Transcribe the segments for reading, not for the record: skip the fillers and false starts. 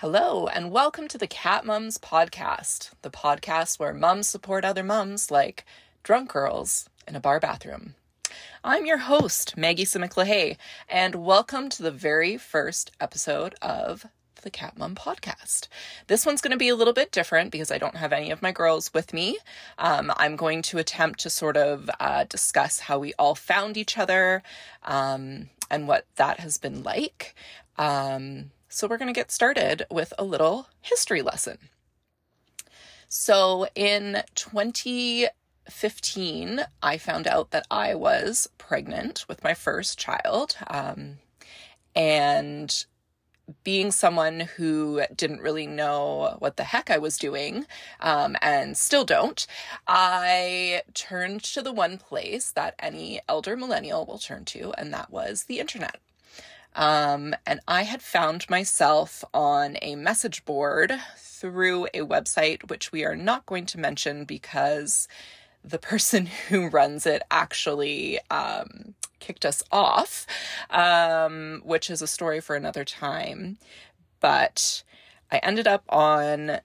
Hello, and welcome to the Catmom Podcast, the podcast where mums support other mums like drunk girls in a bar bathroom. I'm your host, Maggie Simek-Lahay, and welcome to the very first episode of the Catmom Podcast. This one's going to be a little bit different because I don't have any of my girls with me. I'm going to attempt to sort of discuss how we all found each other and what that has been like. So we're going to get started with a little history lesson. So in 2015, I found out that I was pregnant with my first child. And being someone who didn't really know what the heck I was doing, and still don't, I turned to the one place that any elder millennial will turn to, and that was the internet. And I had found myself on a message board through a website, which we are not going to mention because the person who runs it actually kicked us off, which is a story for another time. But I ended up on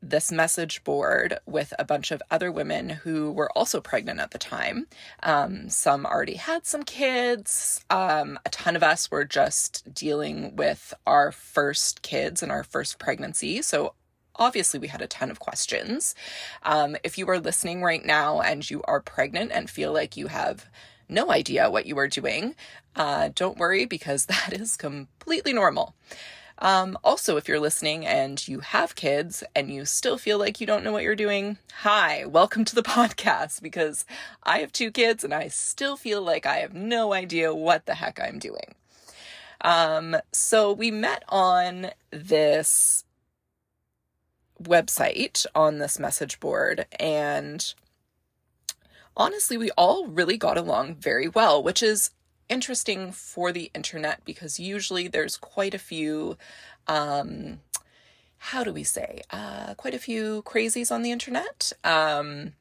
this message board with a bunch of other women who were also pregnant at the time. Some already had some kids. A ton of us were just dealing with our first kids and our first pregnancy. So obviously we had a ton of questions. If you are listening right now and you are pregnant and feel like you have no idea what you are doing, don't worry, because that is completely normal. Also, if you're listening and you have kids and you still feel like you don't know what you're doing, hi, welcome to the podcast, because I have two kids and I still feel like I have no idea what the heck I'm doing. So we met on this website, on this message board, and honestly, we all really got along very well, which is interesting for the internet, because usually there's quite a few, quite a few crazies on the internet. And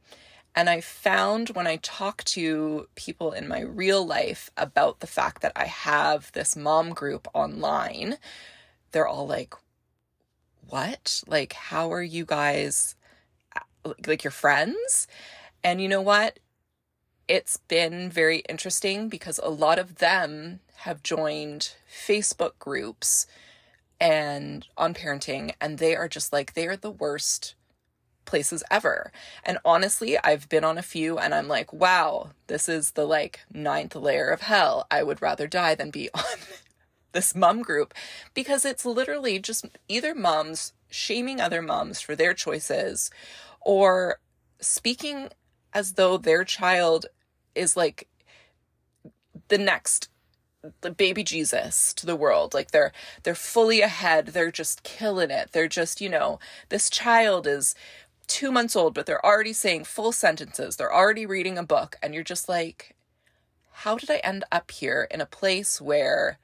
I found when I talk to people in my real life about the fact that I have this mom group online, they're all like, what? Like, how are you guys, like, your friends? And you know what? It's been very interesting because a lot of them have joined Facebook groups and on parenting, and they are just like, they are the worst places ever. And honestly, I've been on a few and I'm like, wow, this is the like ninth layer of hell. I would rather die than be on this mom group, because it's literally just either moms shaming other moms for their choices or speaking as though their child is like the baby Jesus to the world. Like they're fully ahead. They're just killing it. They're just, you know, this child is 2 months old, but they're already saying full sentences. They're already reading a book. And you're just like, how did I end up here in a place where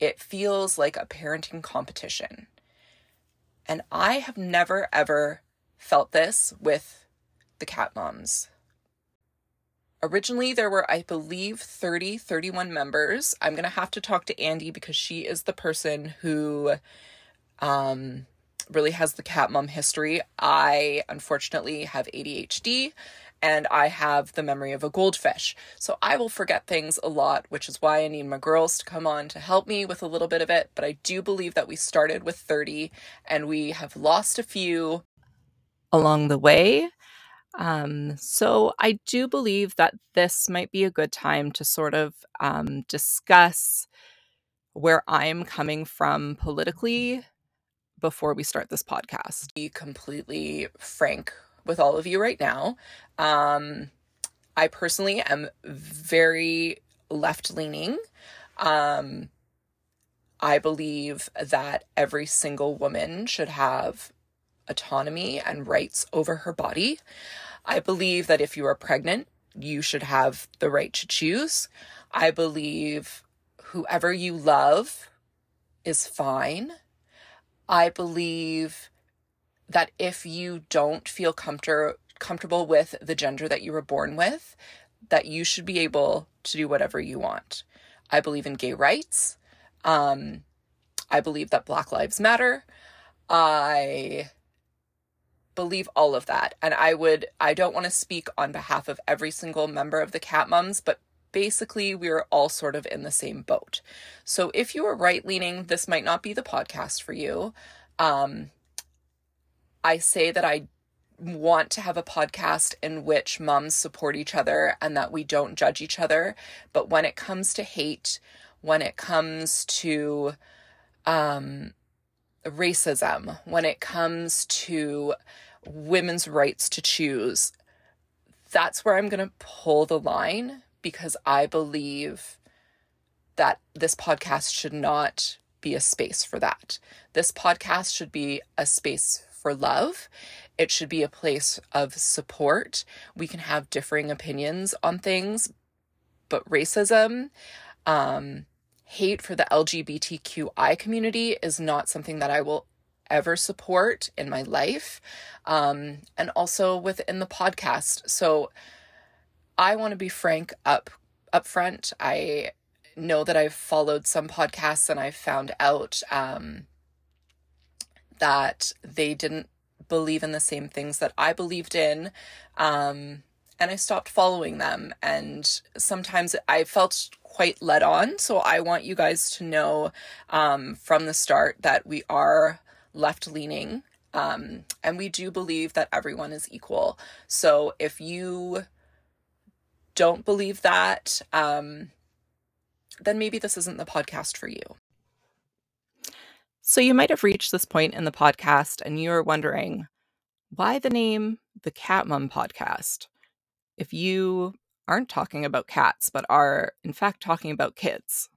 it feels like a parenting competition? And I have never, ever felt this with the Catmoms. Originally, there were, I believe, 31 members. I'm going to have to talk to Andy because she is the person who really has the Catmom history. I, unfortunately, have ADHD, and I have the memory of a goldfish. So I will forget things a lot, which is why I need my girls to come on to help me with a little bit of it. But I do believe that we started with 30, and we have lost a few along the way. So I do believe that this might be a good time to sort of discuss where I'm coming from politically before we start this podcast. Be completely frank with all of you right now. I personally am very left-leaning. I believe that every single woman should have autonomy and rights over her body. I believe that if you are pregnant, you should have the right to choose. I believe whoever you love is fine. I believe that if you don't feel comfortable with the gender that you were born with, that you should be able to do whatever you want. I believe in gay rights. I believe that Black Lives Matter. I believe all of that. And I don't want to speak on behalf of every single member of the Catmoms, but basically we are all sort of in the same boat. So if you are right-leaning, this might not be the podcast for you. I say that I want to have a podcast in which moms support each other and that we don't judge each other. But when it comes to hate, when it comes to racism, when it comes to women's rights to choose, that's where I'm going to pull the line, because I believe that this podcast should not be a space for that. This podcast should be a space for love. It should be a place of support. We can have differing opinions on things, but racism, hate for the LGBTQI community is not something that I will ever support in my life, and also within the podcast. So I want to be frank upfront. I know that I've followed some podcasts and I've found out that they didn't believe in the same things that I believed in, and I stopped following them. And sometimes I felt quite led on. So I want you guys to know from the start that we are left-leaning, and we do believe that everyone is equal. So if you don't believe that, then maybe this isn't the podcast for you. So you might have reached this point in the podcast and you are wondering, why the name The Catmom Podcast? If you aren't talking about cats, but are in fact talking about kids.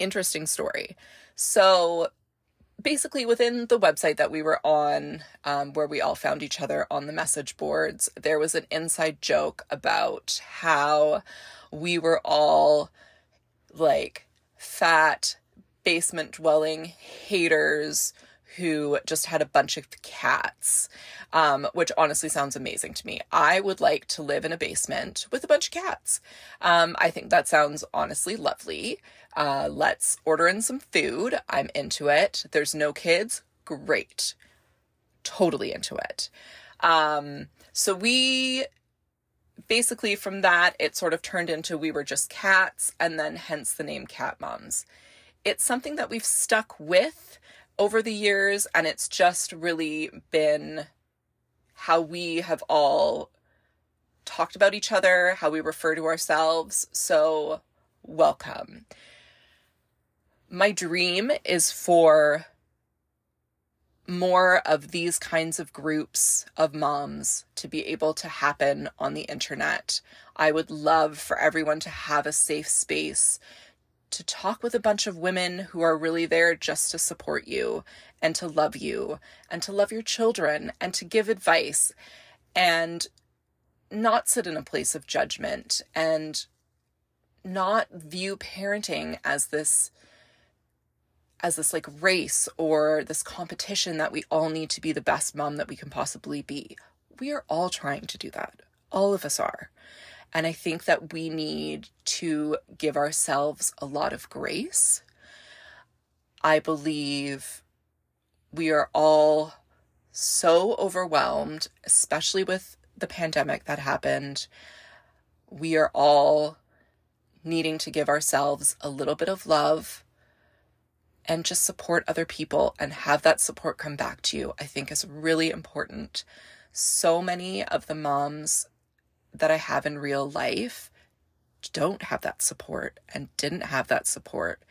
Interesting story. So basically within the website that we were on, where we all found each other on the message boards, there was an inside joke about how we were all like fat basement dwelling haters who just had a bunch of cats, which honestly sounds amazing to me. I would like to live in a basement with a bunch of cats. I think that sounds honestly lovely. Let's order in some food. I'm into it. There's no kids. Great. Totally into it. So we basically from that, it sort of turned into we were just cats, and then hence the name Catmoms. It's something that we've stuck with over the years, and it's just really been how we have all talked about each other, how we refer to ourselves. So welcome. My dream is for more of these kinds of groups of moms to be able to happen on the internet. I would love for everyone to have a safe space to talk with a bunch of women who are really there just to support you and to love your children and to give advice and not sit in a place of judgment and not view parenting as this like race or this competition that we all need to be the best mom that we can possibly be. We are all trying to do that. All of us are. And I think that we need to give ourselves a lot of grace. I believe we are all so overwhelmed, especially with the pandemic that happened. We are all needing to give ourselves a little bit of love and just support other people and have that support come back to you, I think is really important. So many of the moms that I have in real life don't have that support and didn't have that support.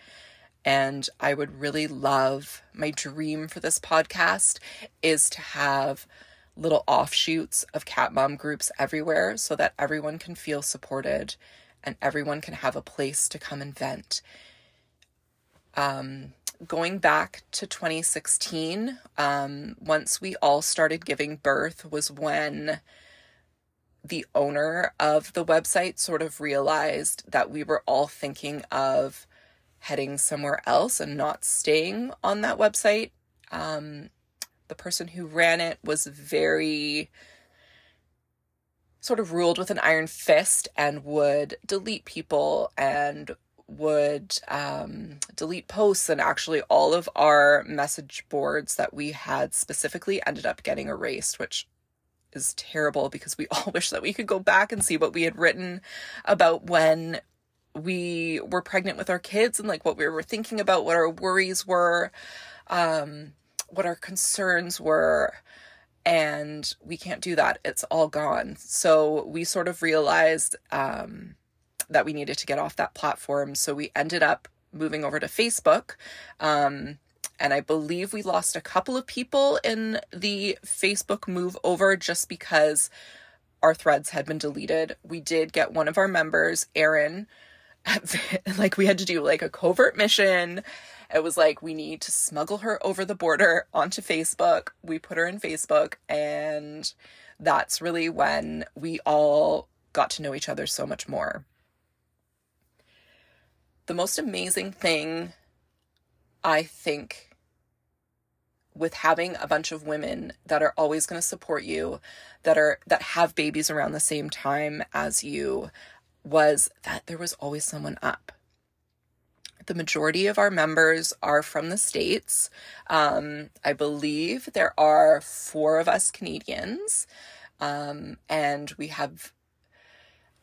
And I would really love, my dream for this podcast is to have little offshoots of Catmom groups everywhere so that everyone can feel supported and everyone can have a place to come and vent. Going back to 2016, once we all started giving birth was when the owner of the website sort of realized that we were all thinking of heading somewhere else and not staying on that website. The person who ran it was very sort of ruled with an iron fist and would delete people and would delete posts, and actually all of our message boards that we had specifically ended up getting erased, which is terrible because we all wish that we could go back and see what we had written about when we were pregnant with our kids and like what we were thinking about, what our worries were, what our concerns were, and we can't do that. It's all gone. So we sort of realized that we needed to get off that platform. So we ended up moving over to Facebook. And I believe we lost a couple of people in the Facebook move over just because our threads had been deleted. We did get one of our members, Erin, like we had to do like a covert mission. It was like, we need to smuggle her over the border onto Facebook. We put her in Facebook, and that's really when we all got to know each other so much more. The most amazing thing, I think, with having a bunch of women that are always going to support you, that have babies around the same time as you, was that there was always someone up. The majority of our members are from the States. I believe there are 4 of us Canadians, and we have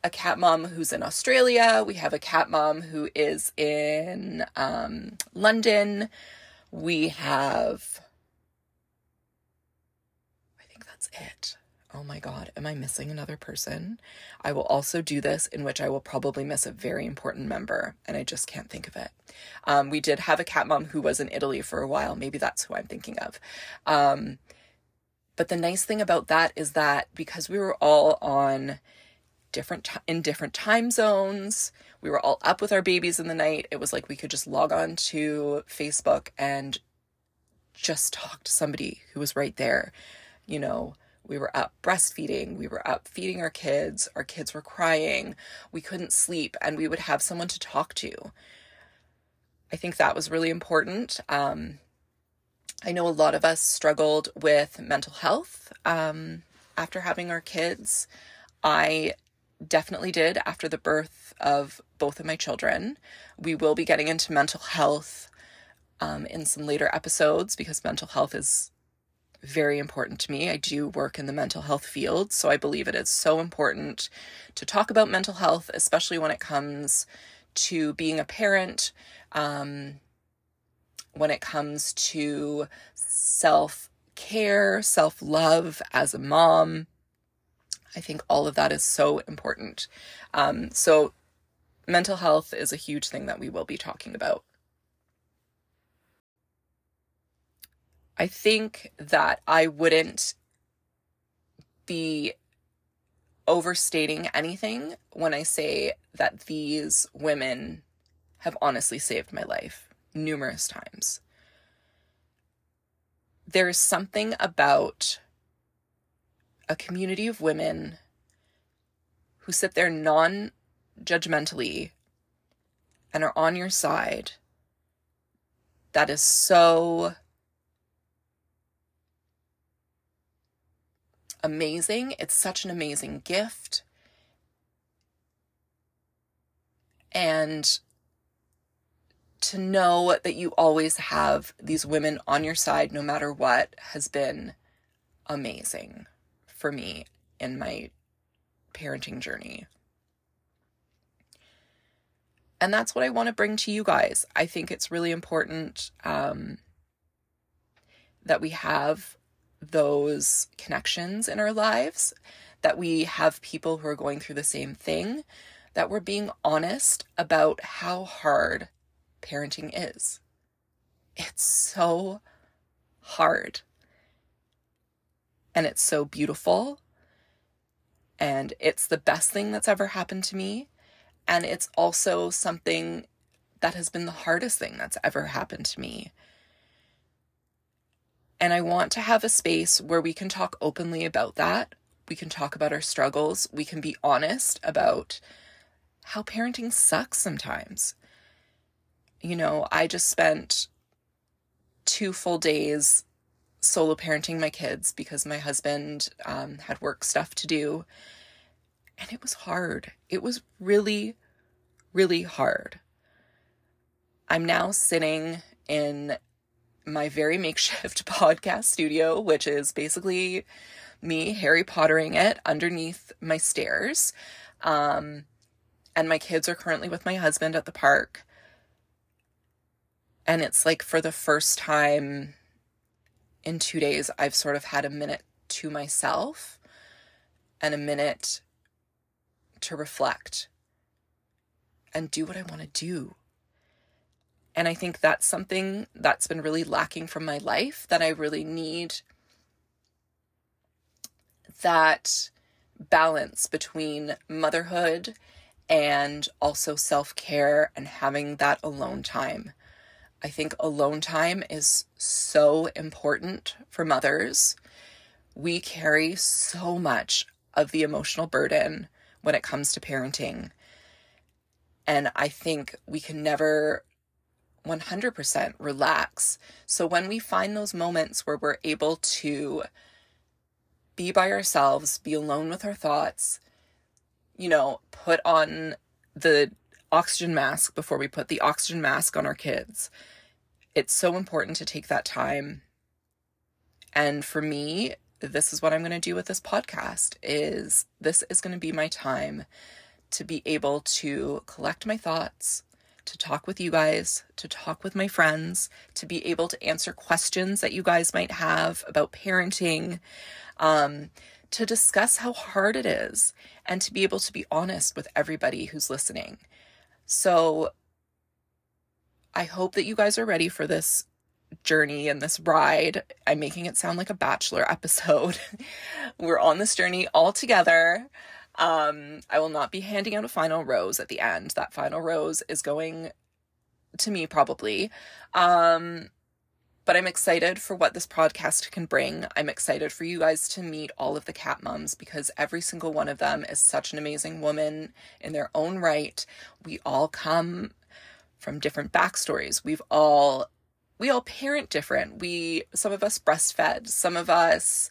a Catmom who's in Australia. We have a Catmom who is in London. We have, I think that's it. Oh my God, am I missing another person? I will also do this, in which I will probably miss a very important member, and I just can't think of it. We did have a Catmom who was in Italy for a while. Maybe that's who I'm thinking of. But the nice thing about that is that because we were all on different time zones, we were all up with our babies in the night, it was like we could just log on to Facebook and just talk to somebody who was right there. You know, we were up breastfeeding, we were up feeding our kids were crying, we couldn't sleep, and we would have someone to talk to. I think that was really important. I know a lot of us struggled with mental health after having our kids. I definitely did after the birth of both of my children. We will be getting into mental health in some later episodes, because mental health is very important to me. I do work in the mental health field, so I believe it is so important to talk about mental health, especially when it comes to being a parent, when it comes to self-care, self-love as a mom. I think all of that is so important. So mental health is a huge thing that we will be talking about. I think that I wouldn't be overstating anything when I say that these women have honestly saved my life numerous times. There is something about a community of women who sit there non-judgmentally and are on your side that is so amazing. It's such an amazing gift. And to know that you always have these women on your side, no matter what, has been amazing for me in my parenting journey. And that's what I want to bring to you guys. I think it's really important that we have those connections in our lives, that we have people who are going through the same thing, that we're being honest about how hard parenting is. It's so hard, and it's so beautiful, and it's the best thing that's ever happened to me, and it's also something that has been the hardest thing that's ever happened to me. And I want to have a space where we can talk openly about that. We can talk about our struggles. We can be honest about how parenting sucks sometimes. You know, I just spent 2 full days solo parenting my kids because my husband had work stuff to do. And it was hard. It was really, really hard. I'm now sitting in my very makeshift podcast studio, which is basically me Harry Pottering it underneath my stairs. And my kids are currently with my husband at the park. And it's like for the first time in 2 days, I've sort of had a minute to myself and a minute to reflect and do what I want to do. And I think that's something that's been really lacking from my life that I really need, that balance between motherhood and also self-care and having that alone time. I think alone time is so important for mothers. We carry so much of the emotional burden when it comes to parenting. And I think we can never 100% relax. So when we find those moments where we're able to be by ourselves, be alone with our thoughts, you know, put on the oxygen mask before we put the oxygen mask on our kids. It's so important to take that time. And for me, this is what I'm going to do with this podcast, is this is going to be my time to be able to collect my thoughts, to talk with you guys, to talk with my friends, to be able to answer questions that you guys might have about parenting, to discuss how hard it is, and to be able to be honest with everybody who's listening. So I hope that you guys are ready for this journey and this ride. I'm making it sound like a Bachelor episode. We're on this journey all together. I will not be handing out a final rose at the end. That final rose is going to me probably. But I'm excited for what this podcast can bring. I'm excited for you guys to meet all of the cat moms, because every single one of them is such an amazing woman in their own right. We all come from different backstories. We all parent different. Some of us breastfed, some of us,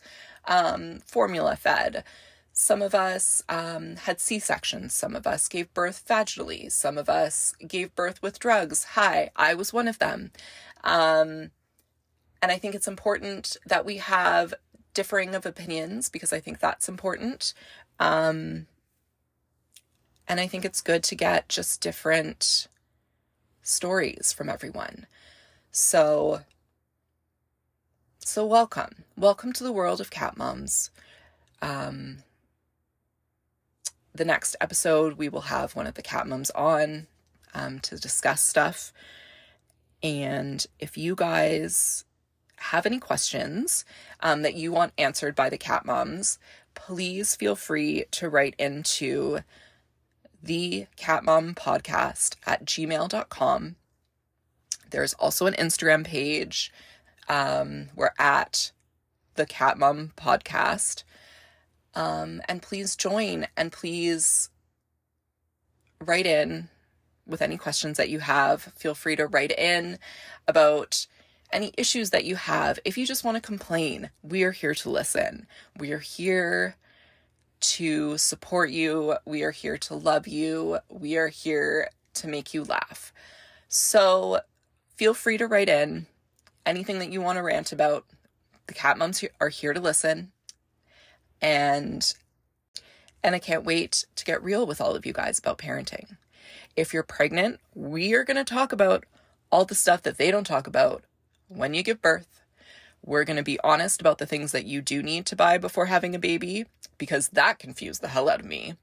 formula fed. Some of us had C-sections. Some of us gave birth vaginally. Some of us gave birth with drugs. Hi, I was one of them. And I think it's important that we have differing of opinions, because I think that's important. And I think it's good to get just different stories from everyone. So welcome. Welcome to the world of cat moms. The next episode, we will have one of the cat moms on to discuss stuff. And if you guys have any questions that you want answered by the cat moms, please feel free to write into the catmompodcast@gmail.com. There's also an Instagram page. We're at the Catmom Podcast. And please join, and please write in with any questions that you have. Feel free to write in about any issues that you have. If you just want to complain, we are here to listen. We are here to support you. We are here to love you. We are here to make you laugh. So feel free to write in anything that you want to rant about. The cat moms are here to listen. And I can't wait to get real with all of you guys about parenting. If you're pregnant, we are going to talk about all the stuff that they don't talk about when you give birth. We're going to be honest about the things that you do need to buy before having a baby, because that confused the hell out of me.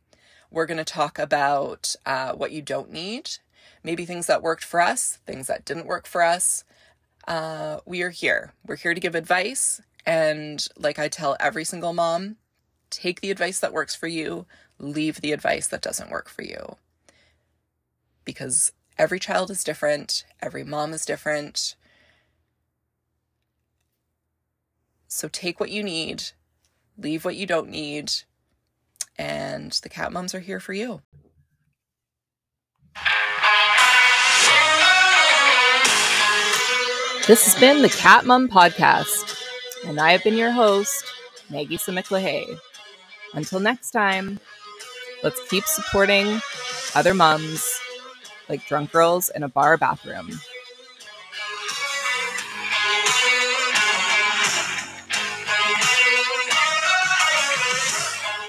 We're going to talk about what you don't need, maybe things that worked for us, things that didn't work for us. We are here. We're here to give advice. And like I tell every single mom, take the advice that works for you, leave the advice that doesn't work for you. Because every child is different, every mom is different. So take what you need, leave what you don't need, and the cat moms are here for you. This has been the Catmom Podcast. And I have been your host, Maggie Simek-Lahay. Until next time, let's keep supporting other moms like drunk girls in a bar bathroom.